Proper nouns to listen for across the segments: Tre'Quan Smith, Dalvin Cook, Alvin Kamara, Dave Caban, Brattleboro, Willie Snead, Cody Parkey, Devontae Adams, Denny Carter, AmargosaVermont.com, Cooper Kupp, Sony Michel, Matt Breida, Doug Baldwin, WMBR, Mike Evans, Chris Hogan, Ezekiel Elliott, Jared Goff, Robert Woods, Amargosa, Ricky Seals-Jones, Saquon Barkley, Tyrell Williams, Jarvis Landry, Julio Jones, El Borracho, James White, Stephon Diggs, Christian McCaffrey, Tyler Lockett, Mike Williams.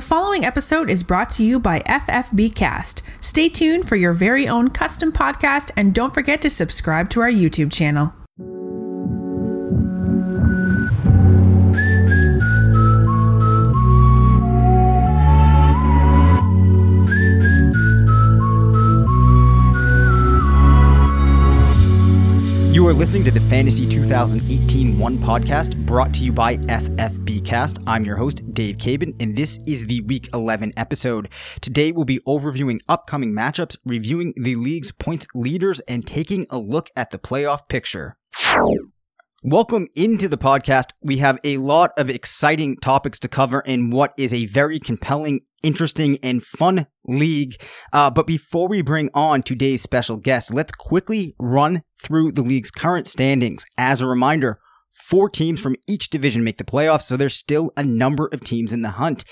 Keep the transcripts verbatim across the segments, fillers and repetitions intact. The following episode is brought to you by F F B cast. Stay tuned for your very own custom podcast, and don't forget to subscribe to our YouTube channel. You are listening to the Fantasy twenty eighteen One podcast, brought to you by F F B cast. I'm your host, Dave Caban, and this is the Week eleven episode. Today, we'll be overviewing upcoming matchups, reviewing the league's points leaders, and taking a look at the playoff picture. Welcome into the podcast. We have a lot of exciting topics to cover in what is a very compelling, interesting, and fun league. Uh, but before we bring on today's special guest, let's quickly run through the league's current standings. As a reminder, four teams from each division make the playoffs, so there's still a number of teams in the hunt.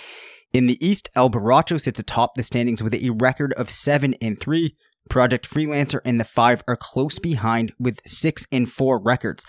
In the East, El Borracho sits atop the standings with a record of seven and three. Project Freelancer and the Five are close behind with six and four records.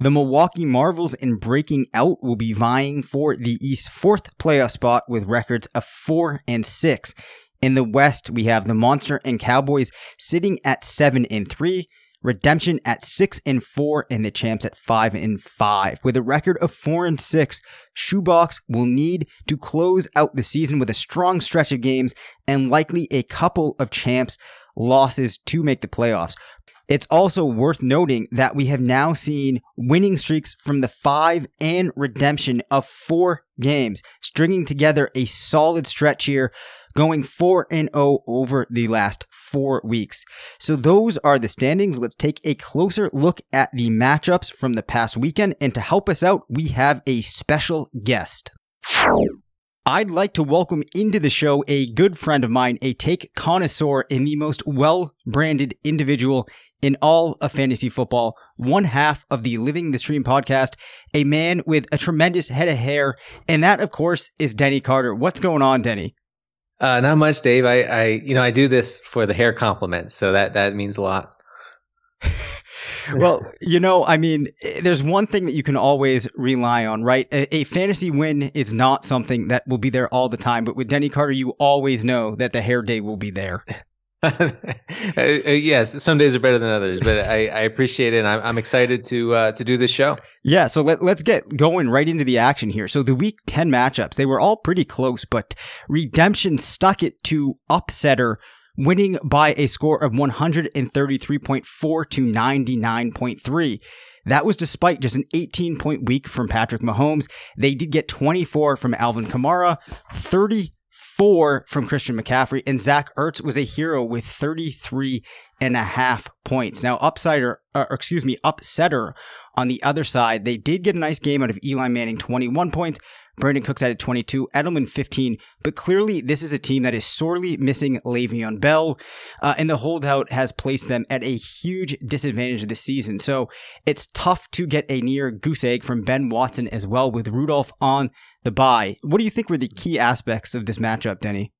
The Milwaukee Marvels, in breaking out, will be vying for the East's fourth playoff spot with records of four and six. In the West, we have the Monster and Cowboys sitting at seven and three, Redemption at six and four, and the Champs at five and five. With a record of four and six, Shoebox will need to close out the season with a strong stretch of games and likely a couple of Champs losses to make the playoffs. It's also worth noting that we have now seen winning streaks from the Five and Redemption of four games, stringing together a solid stretch here, going four and oh over the last four weeks. So those are the standings. Let's take a closer look at the matchups from the past weekend, and to help us out, we have a special guest. I'd like to welcome into the show a good friend of mine, a take connoisseur, and the most well-branded individual in all of fantasy football, one half of the Living the Stream podcast, a man with a tremendous head of hair, and that, of course, is Denny Carter. What's going on, Denny? Uh, not much, Dave. I, I, you know, I do this for the hair compliment, so that that means a lot. Well, you know, I mean, there's one thing that you can always rely on, right? A, a fantasy win is not something that will be there all the time, but with Denny Carter, you always know that the hair day will be there. Yes, some days are better than others, but I, I appreciate it, and I'm, I'm excited to uh, to do this show. Yeah, so let, let's get going right into the action here. So the Week ten matchups, they were all pretty close, but Redemption stuck it to Upsetter, winning by a score of one thirty-three point four to ninety-nine point three. That was despite just an eighteen-point week from Patrick Mahomes. They did get twenty-four from Alvin Kamara, thirty four from Christian McCaffrey, and Zach Ertz was a hero with thirty-three and a half points. Now, upsider, uh, or excuse me, upsetter on the other side, they did get a nice game out of Eli Manning, twenty-one points. Brandon Cooks added twenty-two, Edelman fifteen, but clearly this is a team that is sorely missing Le'Veon Bell, uh, and the holdout has placed them at a huge disadvantage this season. So it's tough to get a near goose egg from Ben Watson as well, with Rudolph on the bye. What do you think were the key aspects of this matchup, Denny?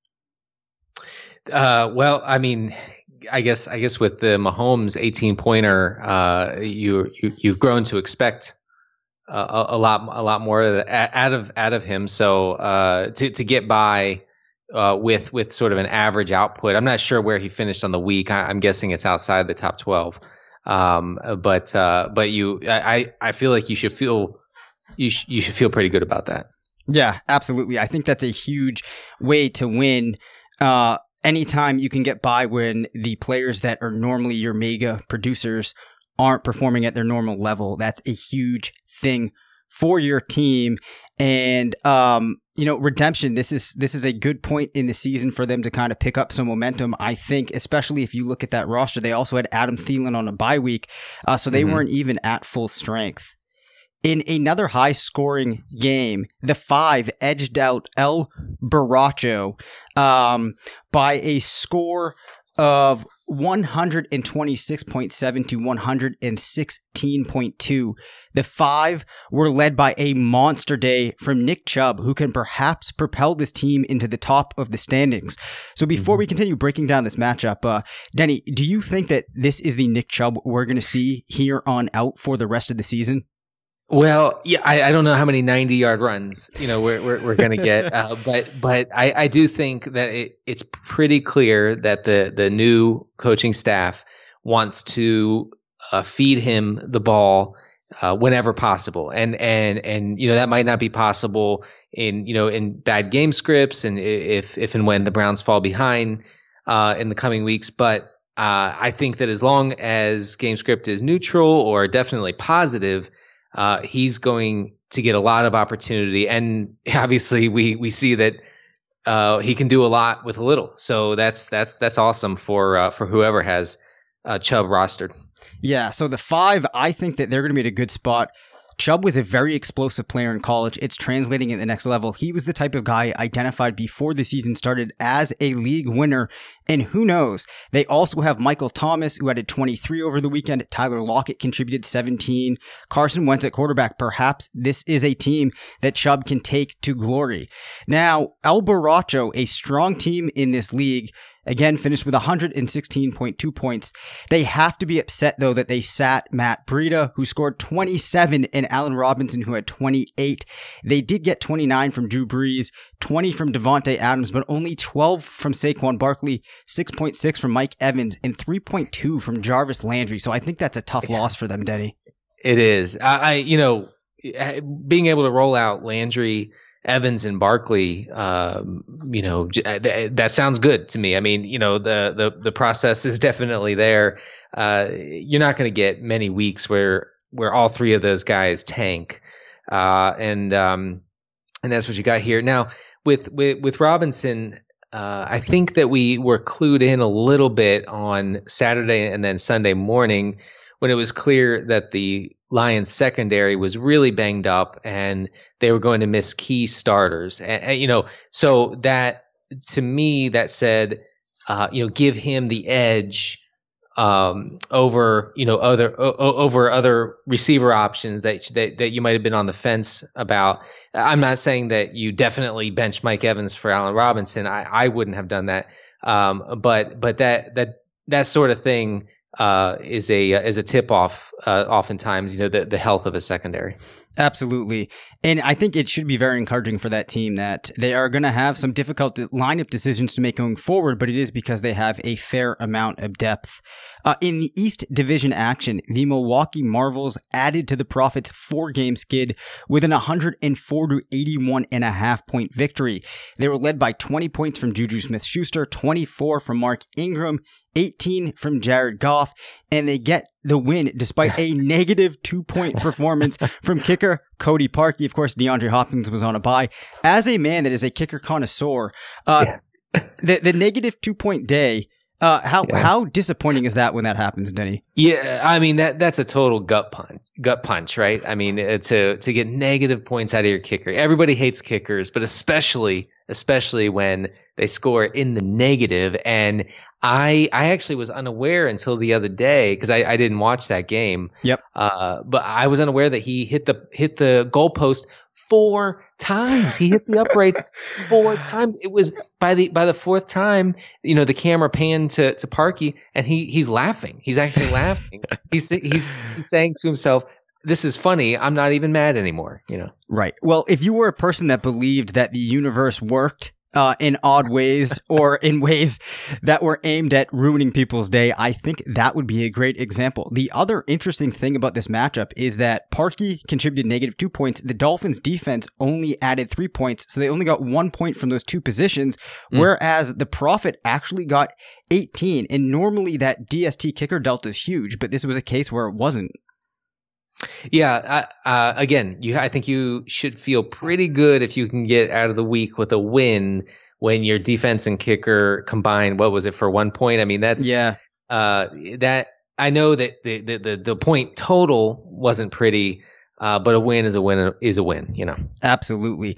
Uh, well, I mean, I guess I guess with the Mahomes eighteen-pointer, uh, you, you you've grown to expect Uh, a, a lot, a lot more out of out of him. So uh, to to get by uh, with with sort of an average output, I'm not sure where he finished on the week. I, I'm guessing it's outside the top twelve. Um, but uh, but you, I, I feel like you should feel you sh- you should feel pretty good about that. Yeah, absolutely. I think that's a huge way to win. Uh, anytime you can get by when the players that are normally your mega producers aren't performing at their normal level, that's a huge thing for your team. And um you know, Redemption, this is this is a good point in the season for them to kind of pick up some momentum, I think, especially if you look at that roster. They also had Adam Thielen on a bye week, uh, so they mm-hmm. weren't even at full strength. In another high-scoring game, the Five edged out El Borracho um, by a score of one twenty-six point seven to one sixteen point two. The Five were led by a monster day from Nick Chubb, who can perhaps propel this team into the top of the standings. So before we continue breaking down this matchup, uh, Denny, do you think that this is the Nick Chubb we're going to see here on out for the rest of the season? Well, yeah, I, I don't know how many ninety-yard runs you know we're we're, we're going to get, uh, but but I, I do think that it, it's pretty clear that the the new coaching staff wants to uh, feed him the ball uh, whenever possible, and and and you know that might not be possible in you know in bad game scripts, and if if and when the Browns fall behind uh, in the coming weeks, but uh, I think that as long as game script is neutral or definitely positive. Uh, he's going to get a lot of opportunity, and obviously we we see that uh, he can do a lot with a little. So that's that's that's awesome for uh, for whoever has uh, Chubb rostered. Yeah. So the five, I think that they're going to be at a good spot. Chubb was a very explosive player in college. It's translating at the next level. He was the type of guy identified before the season started as a league winner. And who knows? They also have Michael Thomas, who added twenty-three over the weekend. Tyler Lockett contributed seventeen. Carson Wentz at quarterback. Perhaps this is a team that Chubb can take to glory. Now, El Borracho, a strong team in this league, again, finished with one hundred sixteen point two points. They have to be upset, though, that they sat Matt Breida, who scored twenty-seven, and Allen Robinson, who had twenty-eight. They did get twenty-nine from Drew Brees, twenty from Devontae Adams, but only twelve from Saquon Barkley, six point six from Mike Evans, and three point two from Jarvis Landry. So I think that's a tough yeah. loss for them, Denny. It is. I, I, you know, being able to roll out Landry, Evans and Barkley, um, you know, th- that sounds good to me. I mean, you know, the the, the process is definitely there. Uh, you're not going to get many weeks where where all three of those guys tank, uh, and um, and that's what you got here. Now with with, with Robinson, uh, I think that we were clued in a little bit on Saturday and then Sunday morning when it was clear that the Lions secondary was really banged up and they were going to miss key starters. And, and you know, so that to me, that said, uh, you know, give him the edge, um, over, you know, other, o- over other receiver options that, that, that you might've been on the fence about. I'm not saying that you definitely bench Mike Evans for Allen Robinson. I, I wouldn't have done that. Um, but, but that, that, that sort of thing, Uh, is a is a tip off. Uh, oftentimes, you know, the, the health of a secondary. Absolutely, and I think it should be very encouraging for that team that they are going to have some difficult lineup decisions to make going forward. But it is because they have a fair amount of depth. Uh, in the East Division action, the Milwaukee Marvels added to the Prophets' four-game skid with an one hundred four to eighty-one and a half point victory. They were led by twenty points from Juju Smith-Schuster, twenty-four from Mark Ingram, eighteen from Jared Goff, and they get the win despite a negative two-point performance from kicker Cody Parkey. Of course, DeAndre Hopkins was on a bye. As a man that is a kicker connoisseur, uh, yeah. the, the negative two-point day, uh, how yeah. how disappointing is that when that happens, Denny? Yeah, I mean, that that's a total gut punch, gut punch, right? I mean, uh, to to get negative points out of your kicker. Everybody hates kickers, but especially especially when they score in the negative. And I I actually was unaware until the other day because I, I didn't watch that game. Yep. Uh, but I was unaware that he hit the hit the goalpost four times. He hit the uprights four times. It was by the by the fourth time, you know, the camera panned to to Parkey, and he he's laughing. He's actually laughing. he's he's he's saying to himself, this is funny. I'm not even mad anymore. You know. Right. Well, if you were a person that believed that the universe worked Uh, in odd ways or in ways that were aimed at ruining people's day, I think that would be a great example. The other interesting thing about this matchup is that Parkey contributed negative two points. The Dolphins defense only added three points, so they only got one point from those two positions, mm. whereas the Prophet actually got eighteen. And normally that D S T kicker delta is huge, but this was a case where it wasn't. Yeah. Uh, uh, again, you, I think you should feel pretty good if you can get out of the week with a win when your defense and kicker combined. What was it for one point? I mean, that's yeah. Uh, that I know that the, the the point total wasn't pretty, uh, but a win is a win is a win. You know, absolutely.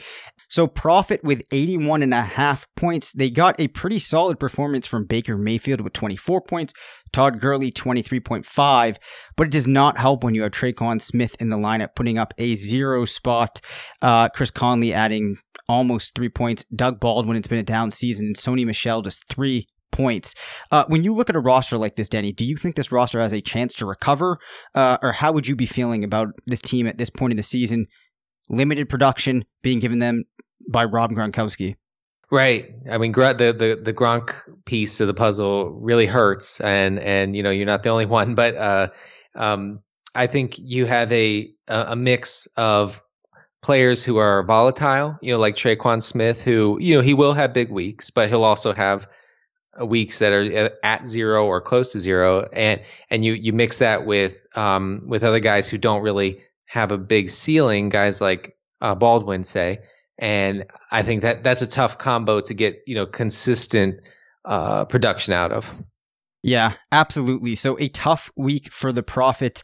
So Prophet with eighty-one and a half points. They got a pretty solid performance from Baker Mayfield with twenty-four points, Todd Gurley twenty-three point five, but it does not help when you have Tre'Quan Smith in the lineup putting up a zero spot. Uh, Chris Conley adding almost three points. Doug Baldwin, it's been a down season. Sony Michel just three points. Uh, when you look at a roster like this, Denny, do you think this roster has a chance to recover? Uh, or how would you be feeling about this team at this point in the season? Limited production being given them by Rob Gronkowski. Right. I mean, the, the, the Gronk piece of the puzzle really hurts. And, and, you know, you're not the only one, but uh, um, I think you have a, a mix of players who are volatile, you know, like Tre'Quan Smith, who, you know, he will have big weeks, but he'll also have weeks that are at zero or close to zero. And, and you, you mix that with, um, with other guys who don't really have a big ceiling, guys like uh, Baldwin, say. And I think that that's a tough combo to get, you know, consistent uh, production out of. Yeah, absolutely. So a tough week for the Prophet,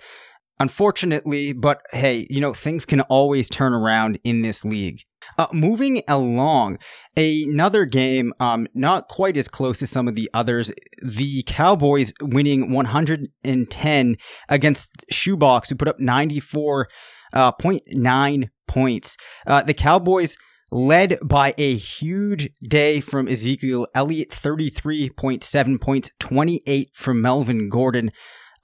unfortunately. But hey, you know, things can always turn around in this league. Uh, moving along, another game, um, not quite as close as some of the others. The Cowboys winning one hundred ten against Shoebox, who put up ninety-four. Uh, zero point nine points. Uh, the Cowboys led by a huge day from Ezekiel Elliott, thirty-three point seven points, twenty-eight from Melvin Gordon.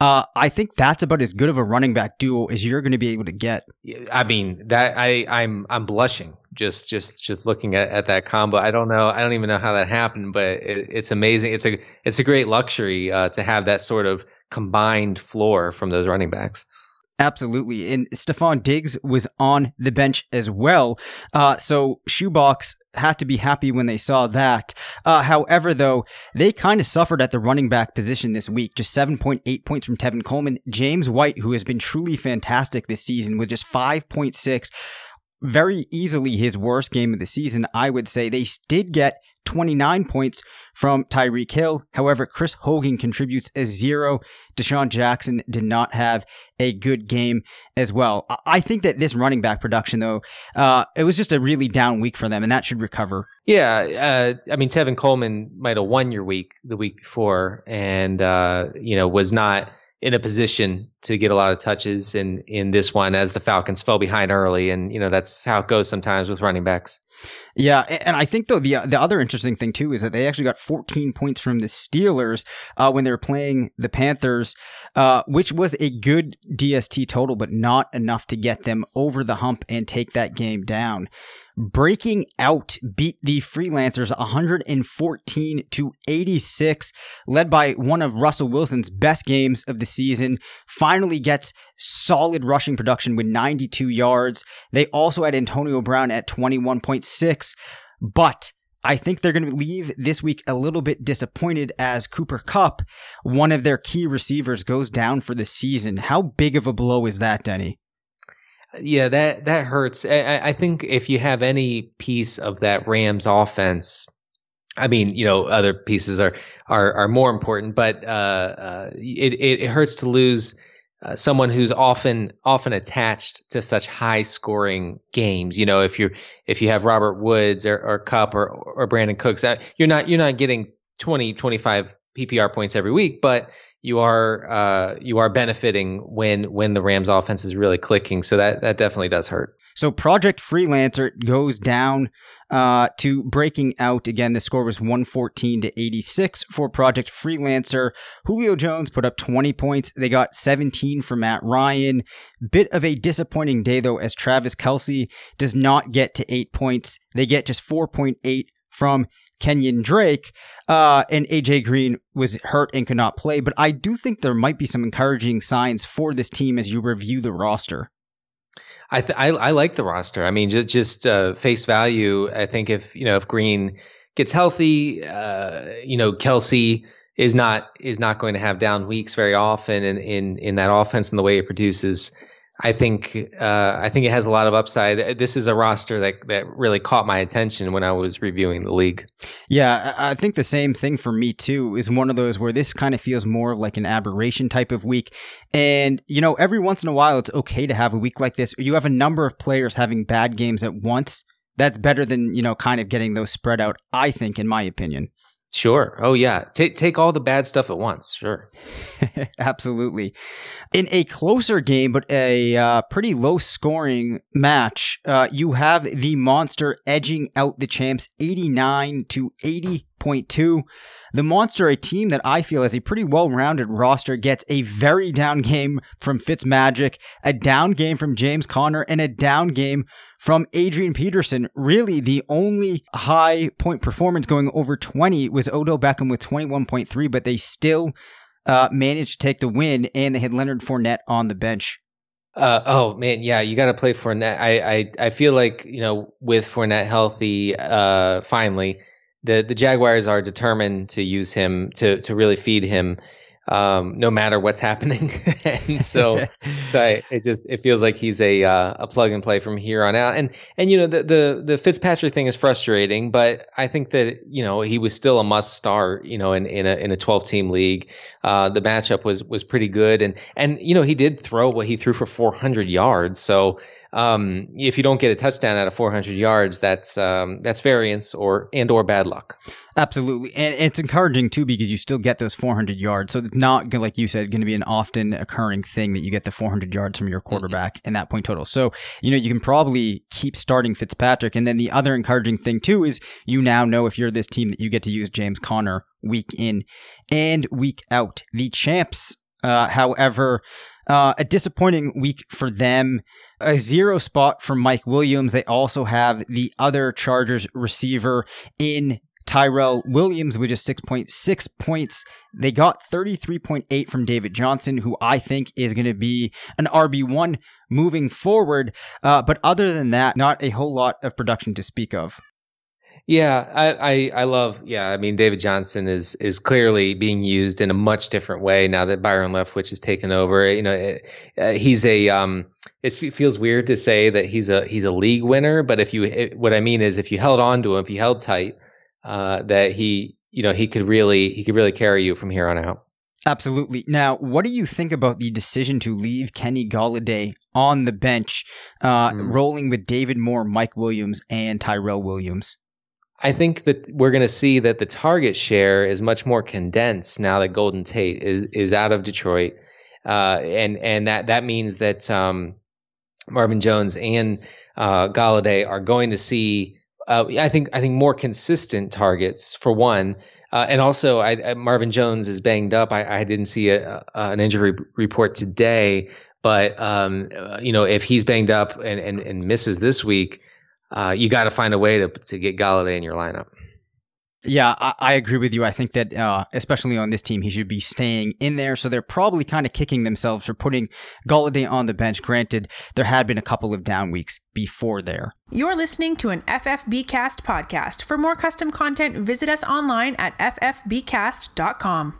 Uh, I think that's about as good of a running back duo as you're going to be able to get. I mean, that I, I'm I'm blushing just just just looking at, at that combo. I don't know. I don't even know how that happened, but it, it's amazing. It's a it's a great luxury uh, to have that sort of combined floor from those running backs. Absolutely. And Stephon Diggs was on the bench as well. Uh, so Shoebox had to be happy when they saw that. Uh, however, though, they kind of suffered at the running back position this week. Just seven point eight points from Tevin Coleman. James White, who has been truly fantastic this season with just five point six. Very easily his worst game of the season, I would say. They did get twenty-nine points from Tyreek Hill. However, Chris Hogan contributes a zero. Deshaun Jackson did not have a good game as well. I think that this running back production, though, uh, it was just a really down week for them, and that should recover. Yeah. Uh, I mean, Tevin Coleman might have won your week the week before and, uh, you know, was not in a position to get a lot of touches in, in this one as the Falcons fell behind early. And, you know, that's how it goes sometimes with running backs. Yeah. And I think, though, the the other interesting thing, too, is that they actually got fourteen points from the Steelers uh, when they were playing the Panthers, uh, which was a good D S T total, but not enough to get them over the hump and take that game down. Breaking Out beat the Freelancers one hundred fourteen to eighty-six, led by one of Russell Wilson's best games of the season. Finally gets solid rushing production with ninety-two yards. They also had Antonio Brown at twenty-one point six, but I think they're going to leave this week a little bit disappointed as Cooper Kupp, one of their key receivers, goes down for the season. How big of a blow is that, Denny? Yeah, that, that hurts. I, I think if you have any piece of that Rams offense, I mean, you know, other pieces are are, are more important, but uh, uh, it, it hurts to lose uh, someone who's often often attached to such high scoring games. You know, if you if you have Robert Woods or, or Kupp or or Brandon Cooks, you're not you're not getting twenty, twenty-five P P R points every week, but you are uh, you are benefiting when when the Rams offense is really clicking. So that, that definitely does hurt. So Project Freelancer goes down uh, to Breaking Out. Again, the score was one fourteen to eighty-six for Project Freelancer. Julio Jones put up twenty points. They got seventeen for Matt Ryan. Bit of a disappointing day, though, as Travis Kelce does not get to eight points. They get just four point eight from Kenyon Drake, uh, and A J Green was hurt and could not play. But I do think there might be some encouraging signs for this team as you review the roster. I th- I, I like the roster. I mean, just just uh, face value. I think if you know if Green gets healthy, uh, you know Kelce is not is not going to have down weeks very often in in, in that offense and the way it produces. I think uh, I think it has a lot of upside. This is a roster that, that really caught my attention when I was reviewing the league. Yeah, I think the same thing for me, too, is one of those where this kind of feels more like an aberration type of week. And, you know, every once in a while, it's okay to have a week like this. You have a number of players having bad games at once. That's better than, you know, kind of getting those spread out, I think, in my opinion. Sure. Oh, yeah. Take take all the bad stuff at once. Sure. Absolutely. In a closer game, but a uh, pretty low scoring match, uh, you have the Monster edging out the champs eighty-nine to eighty point two. The Monster, a team that I feel has a pretty well-rounded roster, gets a very down game from Fitzmagic, a down game from James Conner, and a down game from Adrian Peterson. Really, the only high point performance going over twenty was Odell Beckham with twenty-one point three, but they still uh, managed to take the win, and they had Leonard Fournette on the bench. Uh, oh, man, yeah, you got to play Fournette. I, I, I feel like, you know, with Fournette healthy, uh, finally, the, the Jaguars are determined to use him, to, to really feed him, um, no matter what's happening. And so, so I, it just, it feels like he's a, uh, a plug and play from here on out. And, and, you know, the, the, the Fitzpatrick thing is frustrating, but I think that, you know, he was still a must start, you know, in, in a, in a twelve team league. Uh, the matchup was, was pretty good. And, and, you know, he did throw what he threw for four hundred yards. So, Um, if you don't get a touchdown out of four hundred yards, that's um, that's variance or and or bad luck. Absolutely. And it's encouraging, too, because you still get those four hundred yards. So it's not, like you said, going to be an often occurring thing that you get the four hundred yards from your quarterback mm-hmm. in that point total. So, you know, you can probably keep starting Fitzpatrick. And then the other encouraging thing, too, is you now know if you're this team that you get to use James Conner week in and week out. The champs, uh, however... Uh, a disappointing week for them, a zero spot for Mike Williams. They also have the other Chargers receiver in Tyrell Williams with just six point six points. They got thirty-three point eight from David Johnson, who I think is going to be an R B one moving forward. Uh, but other than that, not a whole lot of production to speak of. Yeah, I, I, I love, yeah, I mean, David Johnson is is clearly being used in a much different way now that Byron Leftwich has taken over. You know, it, uh, he's a, um, it's, it feels weird to say that he's a he's a league winner, but if you, it, what I mean is if you held on to him, if you held tight, uh, that he, you know, he could really, he could really carry you from here on out. Absolutely. Now, what do you think about the decision to leave Kenny Golladay on the bench, uh, mm. rolling with David Moore, Mike Williams, and Tyrell Williams? I think that we're going to see that the target share is much more condensed now that Golden Tate is, is out of Detroit. Uh, and, and that, that means that, um, Marvin Jones and, uh, Golladay are going to see, uh, I think, I think more consistent targets for one. Uh, and also I, I, Marvin Jones is banged up. I, I didn't see a, a, an injury report today, but, um, you know, if he's banged up and, and, and misses this week, Uh, you got to find a way to to get Golladay in your lineup. Yeah, I, I agree with you. I think that uh, especially on this team, he should be staying in there. So they're probably kind of kicking themselves for putting Golladay on the bench. Granted, there had been a couple of down weeks before there. You're listening to an F F B cast podcast. For more custom content, visit us online at F F B cast dot com.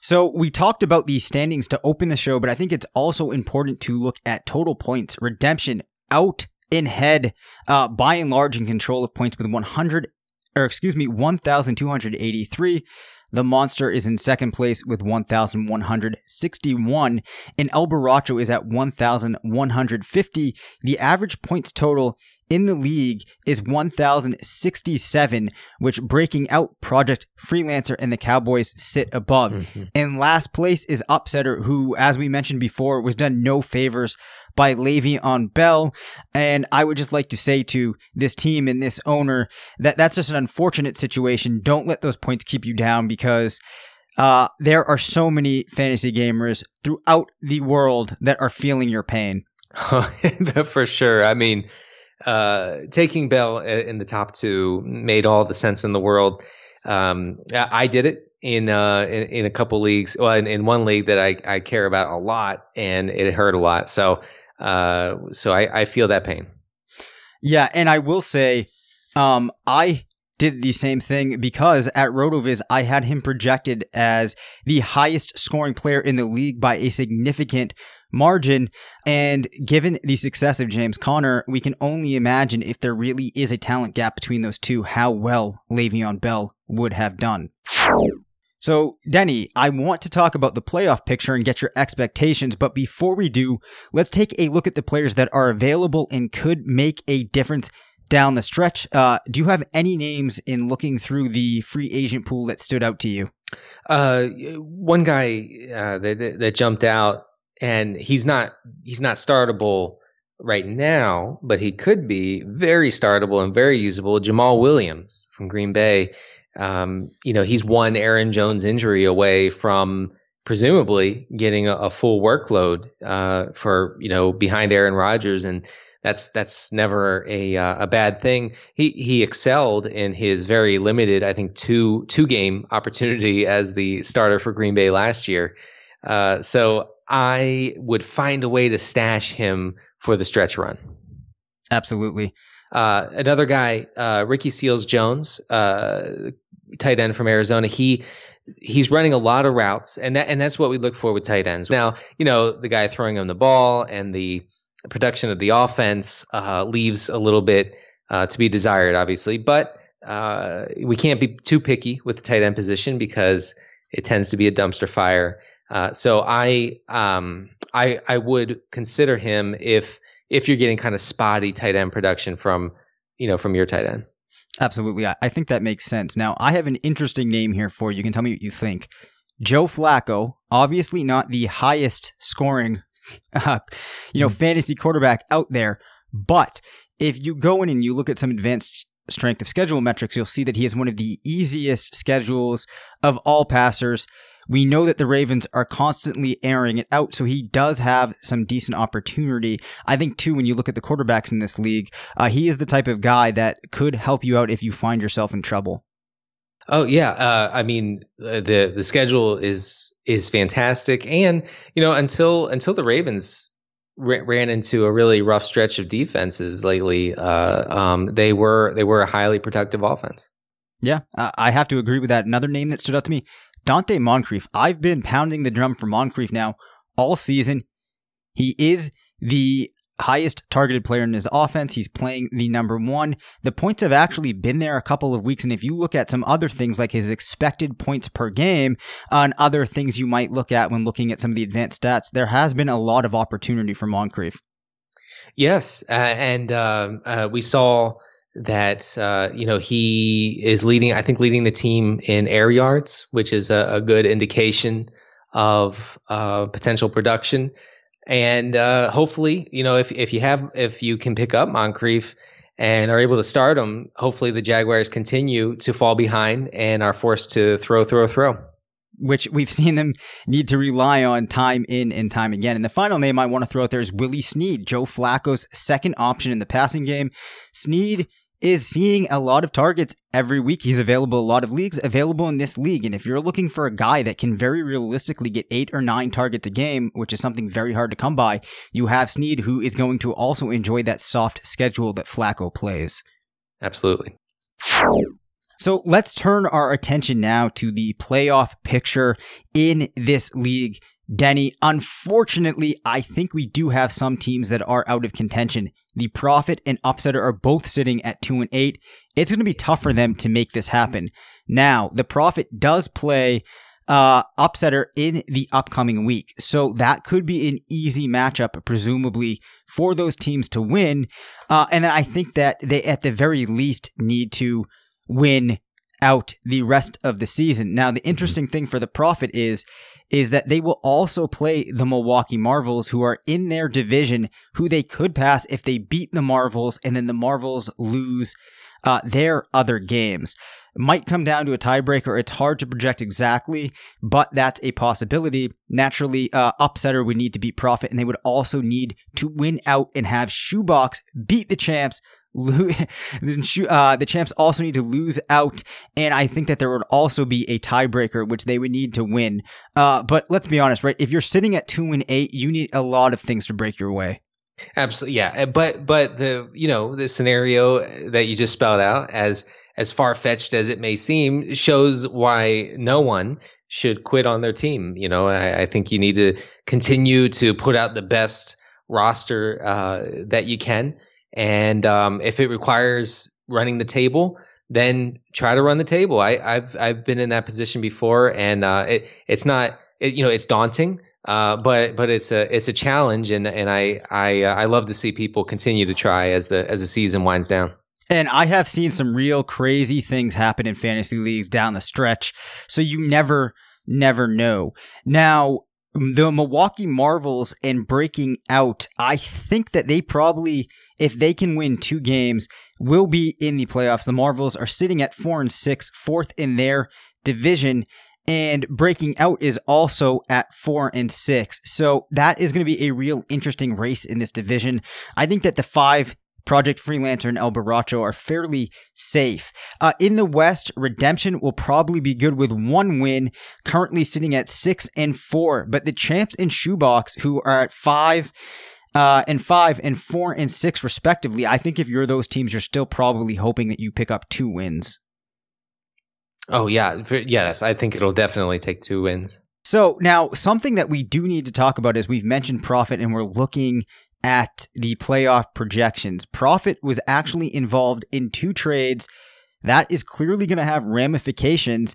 So we talked about these standings to open the show, but I think it's also important to look at total points. Redemption out in head, uh, by and large in control of points with one hundred, or excuse me, one thousand two hundred eighty-three. The Monster is in second place with one thousand one hundred sixty-one, and El Borracho is at one thousand one hundred fifty. The average points total in the league is one thousand sixty-seven, which breaking out Project Freelancer and the Cowboys sit above. Mm-hmm. And last place is Upsetter, who, as we mentioned before, was done no favors by Le'Veon Bell. And I would just like to say to this team and this owner that that's just an unfortunate situation. Don't let those points keep you down, because uh, there are so many fantasy gamers throughout the world that are feeling your pain. For sure. I mean, uh, taking Bell in the top two made all the sense in the world. Um, I did it in, uh, in, in a couple leagues, well, in, in one league that I, I care about a lot, and it hurt a lot. So, uh, so I, I feel that pain. Yeah. And I will say, um, I did the same thing, because at RotoViz, I had him projected as the highest scoring player in the league by a significant margin, and given the success of James Conner, we can only imagine, if there really is a talent gap between those two, how well Le'Veon Bell would have done. So, Denny, I want to talk about the playoff picture and get your expectations, but before we do, let's take a look at the players that are available and could make a difference down the stretch. Uh, do you have any names in looking through the free agent pool that stood out to you? Uh, one guy uh, that, that jumped out, and he's not he's not startable right now, but he could be very startable and very usable. Jamal Williams from Green Bay um, you know, he's one Aaron Jones injury away from presumably getting a, a full workload uh, for, you know, behind Aaron Rodgers. And that's that's never a uh, a bad thing. He he excelled in his very limited, I think, two two game opportunity as the starter for Green Bay last year. Uh, so I would find a way to stash him for the stretch run. Absolutely. Uh, another guy, uh, Ricky Seals-Jones, uh, tight end from Arizona. He he's running a lot of routes, and that and that's what we look for with tight ends. Now, you know, the guy throwing him the ball and the production of the offense uh, leaves a little bit uh, to be desired, obviously, but uh, we can't be too picky with the tight end position because it tends to be a dumpster fire. Uh, so I, um, I, I would consider him if if you're getting kind of spotty tight end production from, you know, from your tight end. Absolutely, I, I think that makes sense. Now I have an interesting name here for you. You can tell me what you think. Joe Flacco, obviously not the highest scoring Uh, you know, fantasy quarterback out there. But if you go in and you look at some advanced strength of schedule metrics, you'll see that he has one of the easiest schedules of all passers. We know that the Ravens are constantly airing it out, so he does have some decent opportunity. I think, too, when you look at the quarterbacks in this league, uh, he is the type of guy that could help you out if you find yourself in trouble. Oh yeah, uh, I mean the the schedule is is fantastic, and you know until until the Ravens r- ran into a really rough stretch of defenses lately, uh, um, they were they were a highly productive offense. Yeah, uh, I have to agree with that. Another name that stood out to me, Dante Moncrief. I've been pounding the drum for Moncrief now all season. He is the highest targeted player in his offense. He's playing the number one. The points have actually been there a couple of weeks. And if you look at some other things like his expected points per game and other things you might look at when looking at some of the advanced stats, there has been a lot of opportunity for Moncrief. Yes. Uh, and uh, uh, we saw that, uh, you know, he is leading, I think leading the team in air yards, which is a, a good indication of uh, potential production. And uh, hopefully, you know, if if you have if you can pick up Moncrief and are able to start him, hopefully the Jaguars continue to fall behind and are forced to throw, throw, throw, which we've seen them need to rely on time in and time again. And the final name I want to throw out there is Willie Snead, Joe Flacco's second option in the passing game. Snead is seeing a lot of targets every week. He's available a lot of leagues, available in this league. And if you're looking for a guy that can very realistically get eight or nine targets a game, which is something very hard to come by, you have Snead, who is going to also enjoy that soft schedule that Flacco plays. Absolutely. So let's turn our attention now to the playoff picture in this league. Denny, unfortunately, I think we do have some teams that are out of contention. The Prophet and Upsetter are both sitting at two and eight. It's going to be tough for them to make this happen. Now, the Prophet does play uh, Upsetter in the upcoming week, so that could be an easy matchup, presumably, for those teams to win. Uh, and I think that they, at the very least, need to win out the rest of the season. Now, the interesting thing for the Prophet is is that they will also play the Milwaukee Marvels, who are in their division, who they could pass if they beat the Marvels, and then the Marvels lose uh, their other games. Might come down to a tiebreaker. It's hard to project exactly, but that's a possibility. Naturally, uh, Upsetter would need to beat Prophet, and they would also need to win out and have Shoebox beat the champs. Uh, the champs also need to lose out, and I think that there would also be a tiebreaker, which they would need to win. Uh, but let's be honest, right? If you're sitting at two and eight, you need a lot of things to break your way. Absolutely, yeah. But but the you know the scenario that you just spelled out, as as far fetched as it may seem, shows why no one should quit on their team. You know, I, I think you need to continue to put out the best roster uh, that you can. And um, if it requires running the table, then try to run the table. I, I've I've been in that position before, and uh, it it's not it, you know it's daunting, uh, but but it's a it's a challenge, and and I I uh, I love to see people continue to try as the as the season winds down. And I have seen some real crazy things happen in fantasy leagues down the stretch, so you never never know. Now, the Milwaukee Marvels and breaking out, I think that they probably, if they can win two games, will be in the playoffs. The Marvels are sitting at four and six, fourth in their division, and breaking out is also at four and six. So that is going to be a real interesting race in this division. I think that the five, Project Freelancer and El Borracho, are fairly safe. Uh, in the West, Redemption will probably be good with one win, currently sitting at six and four. But the Champs and Shoebox, who are at five uh, and five and four and six respectively, I think if you're those teams, you're still probably hoping that you pick up two wins. Oh, yeah. Yes, I think it'll definitely take two wins. So now something that we do need to talk about is we've mentioned profit and we're looking at the playoff projections. Profit was actually involved in two trades. That is clearly going to have ramifications.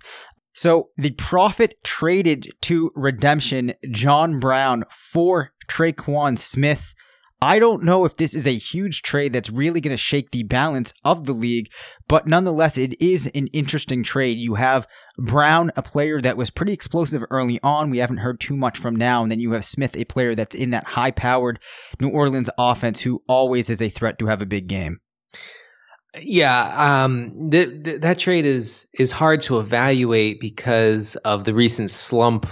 So the Profit traded to Redemption John Brown for Tre'Quan Smith. I don't know if this is a huge trade that's really going to shake the balance of the league, but nonetheless, it is an interesting trade. You have Brown, a player that was pretty explosive early on. We haven't heard too much from now. And then you have Smith, a player that's in that high-powered New Orleans offense who always is a threat to have a big game. Yeah, um, th- th- that trade is is hard to evaluate because of the recent slump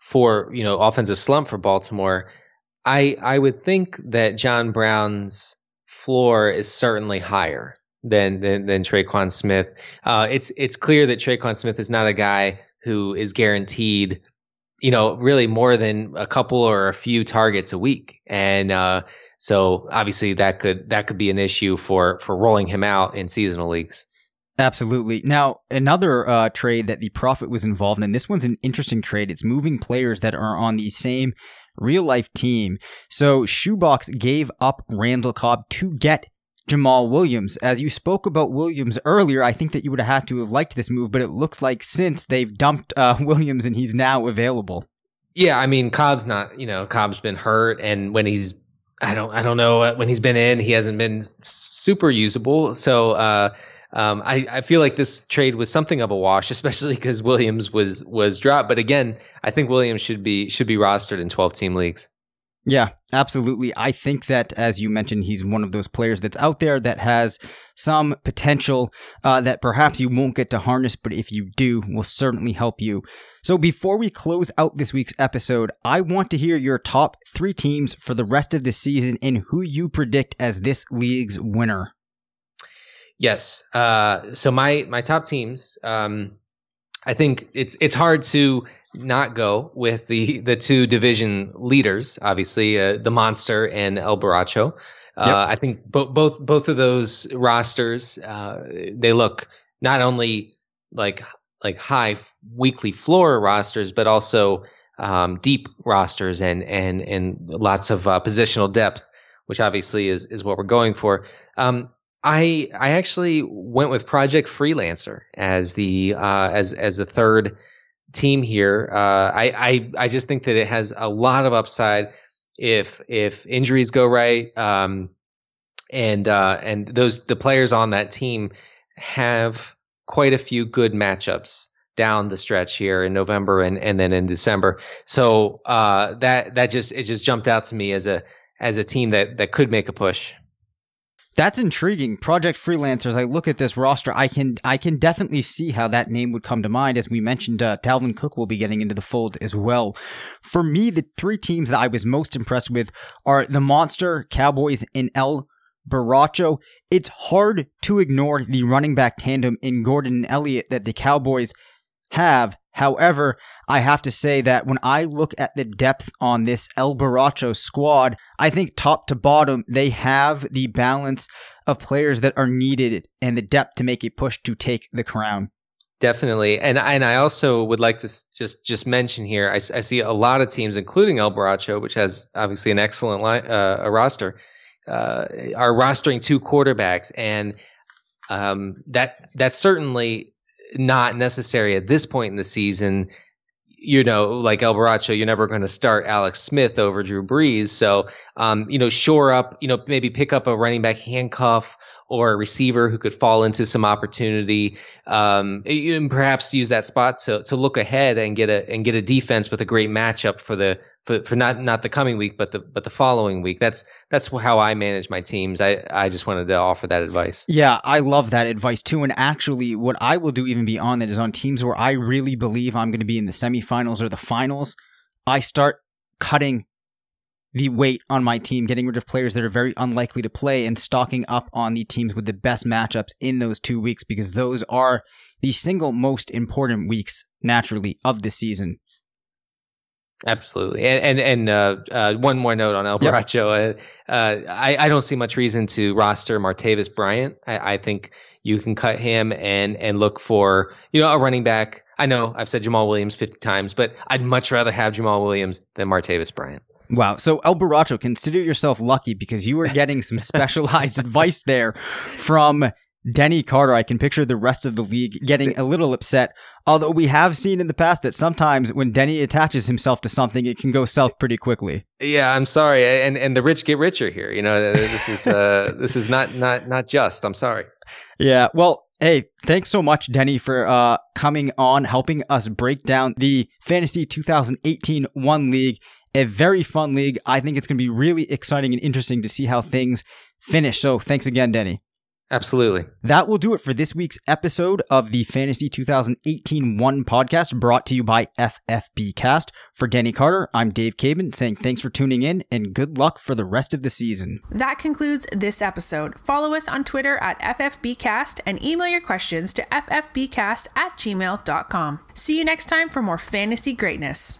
for, you know, offensive slump for Baltimore. I, I would think that John Brown's floor is certainly higher than than, than Tre'Quan Smith. Uh, it's it's clear that Tre'Quan Smith is not a guy who is guaranteed, you know, really more than a couple or a few targets a week, and uh, so obviously that could that could be an issue for for rolling him out in seasonal leagues. Absolutely. Now, another uh, trade that the Prophet was involved in, this one's an interesting trade. It's moving players that are on the same real-life team. So Shoebox gave up Randall Cobb to get Jamal Williams. As you spoke about Williams earlier, I think that you would have had to have liked this move, but it looks like since they've dumped uh, Williams and he's now available. Yeah, I mean, Cobb's not, you know, Cobb's been hurt, and when he's I don't I don't know when he's been in, he hasn't been super usable. So, uh Um, I, I feel like this trade was something of a wash, especially because Williams was was dropped. But again, I think Williams should be should be rostered in twelve-team leagues. Yeah, absolutely. I think that, as you mentioned, he's one of those players that's out there that has some potential uh, that perhaps you won't get to harness, but if you do, will certainly help you. So before we close out this week's episode, I want to hear your top three teams for the rest of the season and who you predict as this league's winner. Yes. Uh, so my, my top teams, um, I think it's it's hard to not go with the, the two division leaders, obviously, uh, the Monster and El Borracho. Uh, yep. I think bo- both both of those rosters, uh, they look not only like like high f- weekly floor rosters, but also um, deep rosters and and and lots of uh, positional depth, which obviously is is what we're going for. Um, I I actually went with Project Freelancer as the uh, as as the third team here. Uh, I, I I just think that it has a lot of upside if if injuries go right, um, and uh, and those the players on that team have quite a few good matchups down the stretch here in November and, and then in December. So uh, that that just it just jumped out to me as a as a team that, that could make a push. That's intriguing. Project Freelancers, I look at this roster, I can I can definitely see how that name would come to mind. As we mentioned, uh, Dalvin Cook will be getting into the fold as well. For me, the three teams that I was most impressed with are the Monster, Cowboys, and El Borracho. It's hard to ignore the running back tandem in Gordon and Elliott that the Cowboys have. However, I have to say that when I look at the depth on this El Borracho squad, I think top to bottom, they have the balance of players that are needed and the depth to make a push to take the crown. Definitely. And, and I also would like to just, just mention here, I, I see a lot of teams, including El Borracho, which has obviously an excellent line, uh, a roster, uh, are rostering two quarterbacks. And um, that that certainly... not necessary at this point in the season. You know, like El Borracho, you're never going to start Alex Smith over Drew Brees. So, um, you know, shore up, you know, maybe pick up a running back handcuff or a receiver who could fall into some opportunity. Um, and perhaps use that spot to, to look ahead and get a, and get a defense with a great matchup for the, for, for not, not the coming week, but the but the following week. That's that's how I manage my teams. I, I just wanted to offer that advice. Yeah, I love that advice too. And actually, what I will do even beyond that is on teams where I really believe I'm going to be in the semifinals or the finals, I start cutting the weight on my team, getting rid of players that are very unlikely to play and stocking up on the teams with the best matchups in those two weeks because those are the single most important weeks naturally of the season. Absolutely. And and, and uh, uh, one more note on El Borracho. Yep. Uh, uh, I, I don't see much reason to roster Martavis Bryant. I, I think you can cut him and and look for, you know, a running back. I know I've said Jamal Williams fifty times, but I'd much rather have Jamal Williams than Martavis Bryant. Wow. So El Borracho, consider yourself lucky because you are getting some specialized advice there from Denny Carter. I can picture the rest of the league getting a little upset, although we have seen in the past that sometimes when Denny attaches himself to something, it can go south pretty quickly. Yeah, I'm sorry. And and the rich get richer here. You know, this is uh, this is not not not just. I'm sorry. Yeah. Well, hey, thanks so much, Denny, for uh, coming on, helping us break down the Fantasy twenty eighteen One League. A very fun league. I think it's going to be really exciting and interesting to see how things finish. So thanks again, Denny. Absolutely. That will do it for this week's episode of the Fantasy twenty eighteen One podcast brought to you by FFBcast. For Denny Carter, I'm Dave Caban saying thanks for tuning in and good luck for the rest of the season. That concludes this episode. Follow us on Twitter at FFBcast and email your questions to FFBcast at gmail dot com. See you next time for more fantasy greatness.